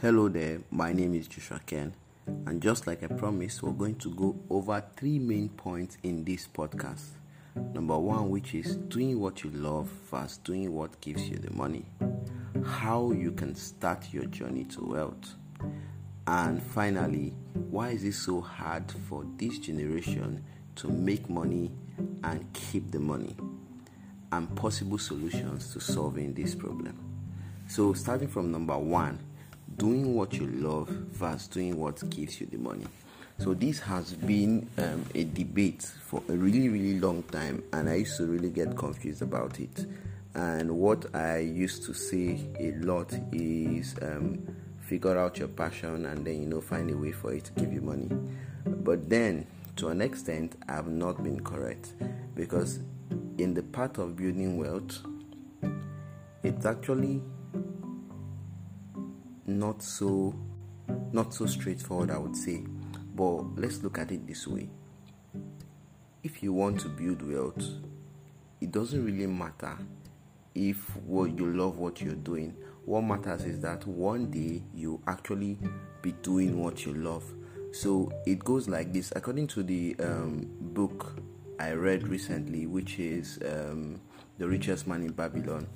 Hello there, my name is Joshua Ken, and just like I promised, we're going to go over three main points in this podcast. Number one, which is doing what you love first, doing what gives you the money, how you can start your journey to wealth, and finally, why is it so hard for this generation to make money and keep the money, and possible solutions to solving this problem. So starting from number one, doing what you love versus doing what gives you the money. So this has been a debate for a really long time, and I used to really get confused about it. And what I used to say a lot is figure out your passion and then find a way for it to give you money. But then to an extent I have not been correct, because in the path of building wealth, it's actually not so straightforward, I would say. But let's look at it this way. If you want to build wealth, it doesn't really matter if you love what you're doing. What matters is that one day you actually be doing what you love. So it goes like this. According to the book I read recently, which is The Richest Man in Babylon,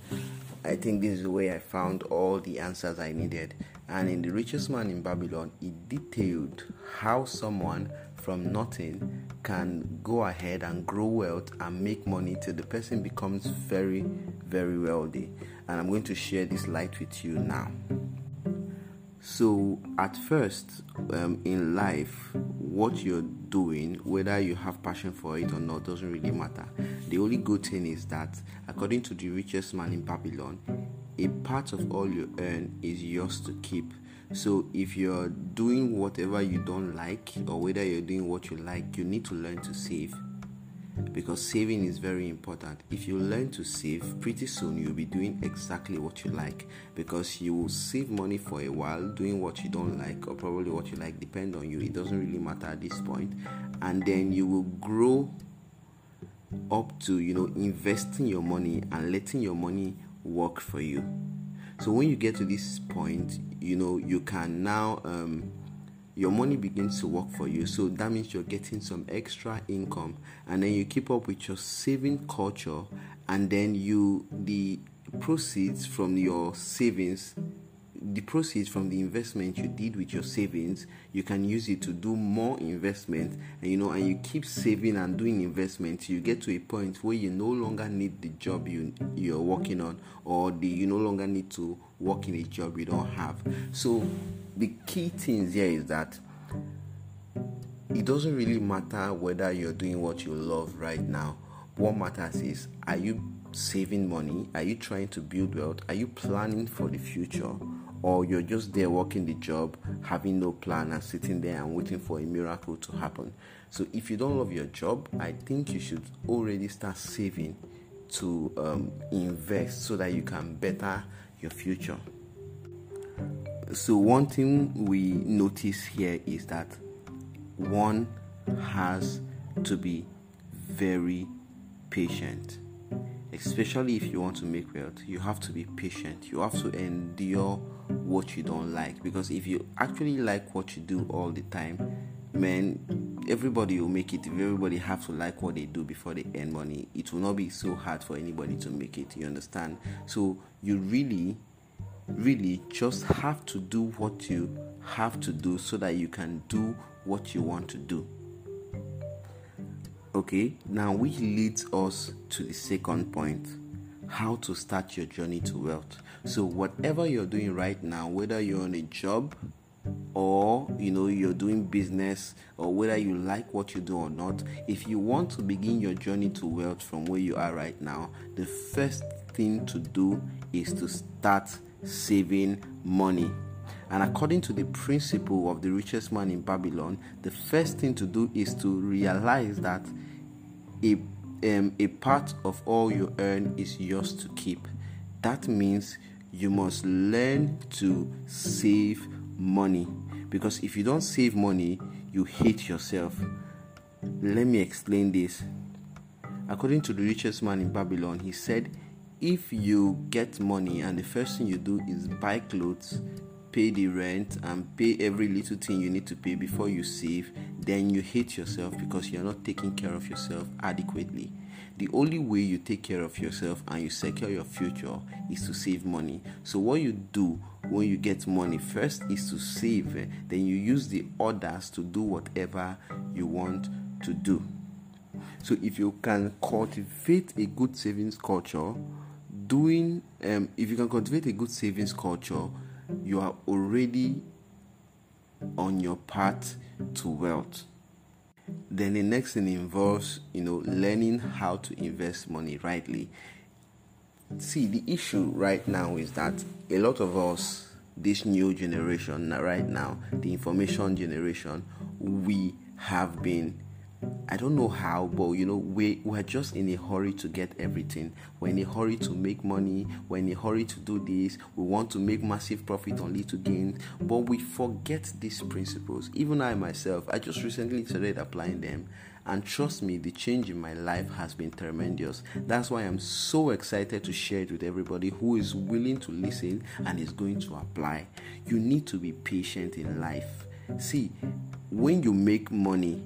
I think this is the way I found all the answers I needed. And in The Richest Man in Babylon, it detailed how someone from nothing can go ahead and grow wealth and make money till the person becomes very wealthy. And I'm going to share this light with you now. So at first, in life, what you're doing, whether you have passion for it or not, doesn't really matter. The only good thing is that, according to The Richest Man in Babylon, a part of all you earn is yours to keep. So if you're doing whatever you don't like, or whether you're doing what you like, you need to learn to save, because saving is very important. If you learn to save, pretty soon you'll be doing exactly what you like, because you will save money for a while doing what you don't like, or probably what you like, depend on you. It doesn't really matter at this point. And then you will grow up to investing your money and letting your money work for you. So when you get to this point, you can now your money begins to work for you. So that means you're getting some extra income, and then you keep up with your saving culture, and then the proceeds from your savings, the proceeds from the investment you did with your savings, you can use it to do more investment, and and you keep saving and doing investments. You get to a point where you no longer need the job you're working on, or you no longer need to work in a job you don't have. So the key things here is that it doesn't really matter whether you're doing what you love right now. What matters is, are you saving money? Are you trying to build wealth? Are you planning for the future? Or you're just there working the job, having no plan and sitting there and waiting for a miracle to happen? So if you don't love your job, I think you should already start saving to invest so that you can better your future. So one thing we notice here is that one has to be very patient. Especially if you want to make wealth, you have to be patient. You have to endure what you don't like, because if you actually like what you do all the time, man, everybody will make it. Everybody have to like what they do before they earn money. It will not be so hard for anybody to make it, you understand? So you really just have to do what you have to do so that you can do what you want to do. Okay, now which leads us to the second point, how to start your journey to wealth. So whatever you're doing right now, whether you're on a job or you're doing business, or whether you like what you do or not, if you want to begin your journey to wealth from where you are right now, the first thing to do is to start saving money. And according to the principle of The Richest Man in Babylon, the first thing to do is to realize that a part of all you earn is yours to keep. That means you must learn to save money, because if you don't save money, you hate yourself. Let me explain this. According to The Richest Man in Babylon, he said, if you get money and the first thing you do is buy clothes, pay the rent and pay every little thing you need to pay before you save, then you hate yourself because you're not taking care of yourself adequately. The only way you take care of yourself and you secure your future is to save money. So what you do when you get money first is to save, then you use the others to do whatever you want to do. So if you can cultivate a good savings culture, you are already on your path to wealth. Then the next thing involves, learning how to invest money rightly. See, the issue right now is that a lot of us, this new generation right now, the information generation, we have been, I don't know how, but we're just in a hurry to get everything. We're in a hurry to make money. We're in a hurry to do this. We want to make massive profit on little gains, but we forget these principles. Even I myself, I just recently started applying them, and trust me, the change in my life has been tremendous. That's why I'm so excited to share it with everybody who is willing to listen and is going to apply. You need to be patient in life. See, when you make money,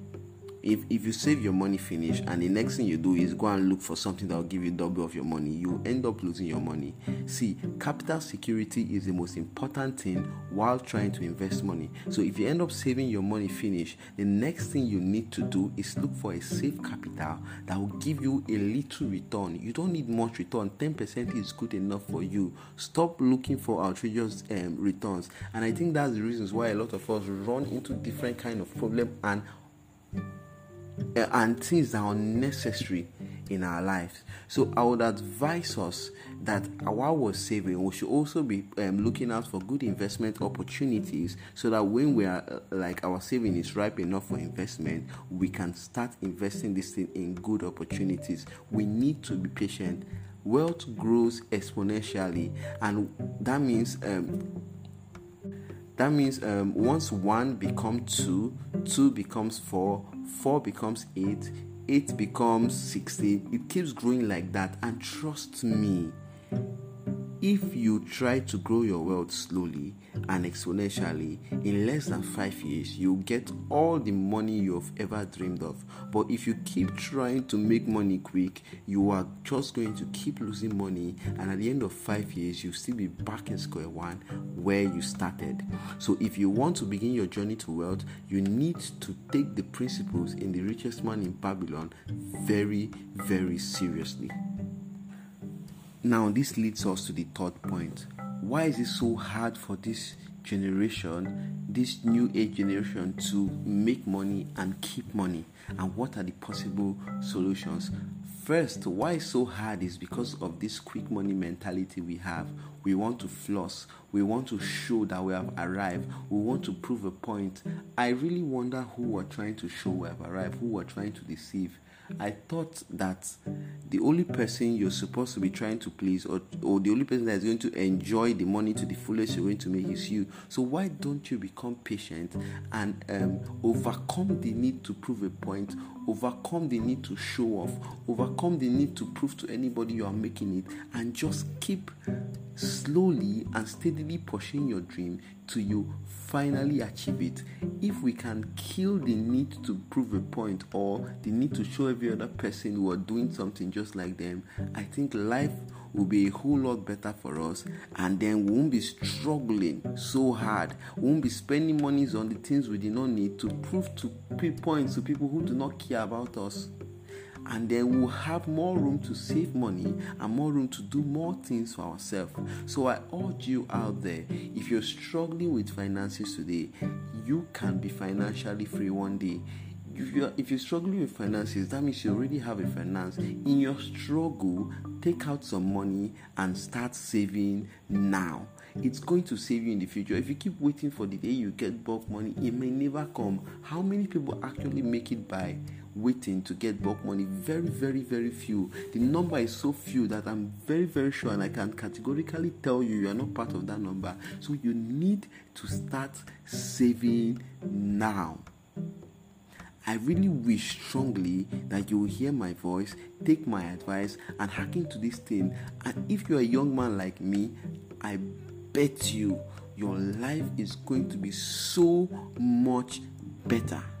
If you save your money finish and the next thing you do is go and look for something that will give you double of your money, you end up losing your money. See, capital security is the most important thing while trying to invest money. So if you end up saving your money finish, the next thing you need to do is look for a safe capital that will give you a little return. You don't need much return. 10% is good enough for you. Stop looking for outrageous returns. And I think that's the reasons why a lot of us run into different kind of problem and things that are unnecessary in our lives. So I would advise us that while we're saving, we should also be looking out for good investment opportunities, so that when we are our saving is ripe enough for investment, we can start investing this thing in good opportunities. We need to be patient. Wealth grows exponentially, and that means once 1 becomes 2 becomes 4 becomes 8 becomes 16. It keeps growing like that. And trust me, if you try to grow your wealth slowly and exponentially, in less than 5 years, you'll get all the money you've ever dreamed of. But if you keep trying to make money quick, you are just going to keep losing money. And at the end of 5 years, you'll still be back in square one where you started. So if you want to begin your journey to wealth, you need to take the principles in The Richest Man in Babylon very, very seriously. Now, this leads us to the third point. Why is it so hard for this generation, this new age generation, to make money and keep money? And what are the possible solutions? First, why it's so hard is because of this quick money mentality we have. We want to floss. We want to show that we have arrived. We want to prove a point. I really wonder who we're trying to show we have arrived, who we're trying to deceive. I thought that the only person you're supposed to be trying to please, or the only person that's going to enjoy the money to the fullest you're going to make, is you. So why don't you become patient and overcome the need to prove a point, overcome the need to show off, overcome the need to prove to anybody you are making it, and just keep slowly and steadily pushing your dream till you finally achieve it. If we can kill the need to prove a point or the need to show every other person who are doing something just like them, I think life will be a whole lot better for us, and then we won't be struggling so hard. We won't be spending monies on the things we do not need to prove to points to people who do not care about us. And then we'll have more room to save money and more room to do more things for ourselves. So I urge you out there, if you're struggling with finances today, you can be financially free one day. If you're struggling with finances, that means you already have a finance. In your struggle, take out some money and start saving now. It's going to save you in the future. If you keep waiting for the day you get bulk money, it may never come. How many people actually make it by waiting to get bulk money? Very, very, very few. The number is so few that I'm very, very sure, and I can categorically tell you are not part of that number. So you need to start saving now. I really wish strongly that you will hear my voice, take my advice, and hack into this thing. And if you're a young man like me, I bet you your life is going to be so much better.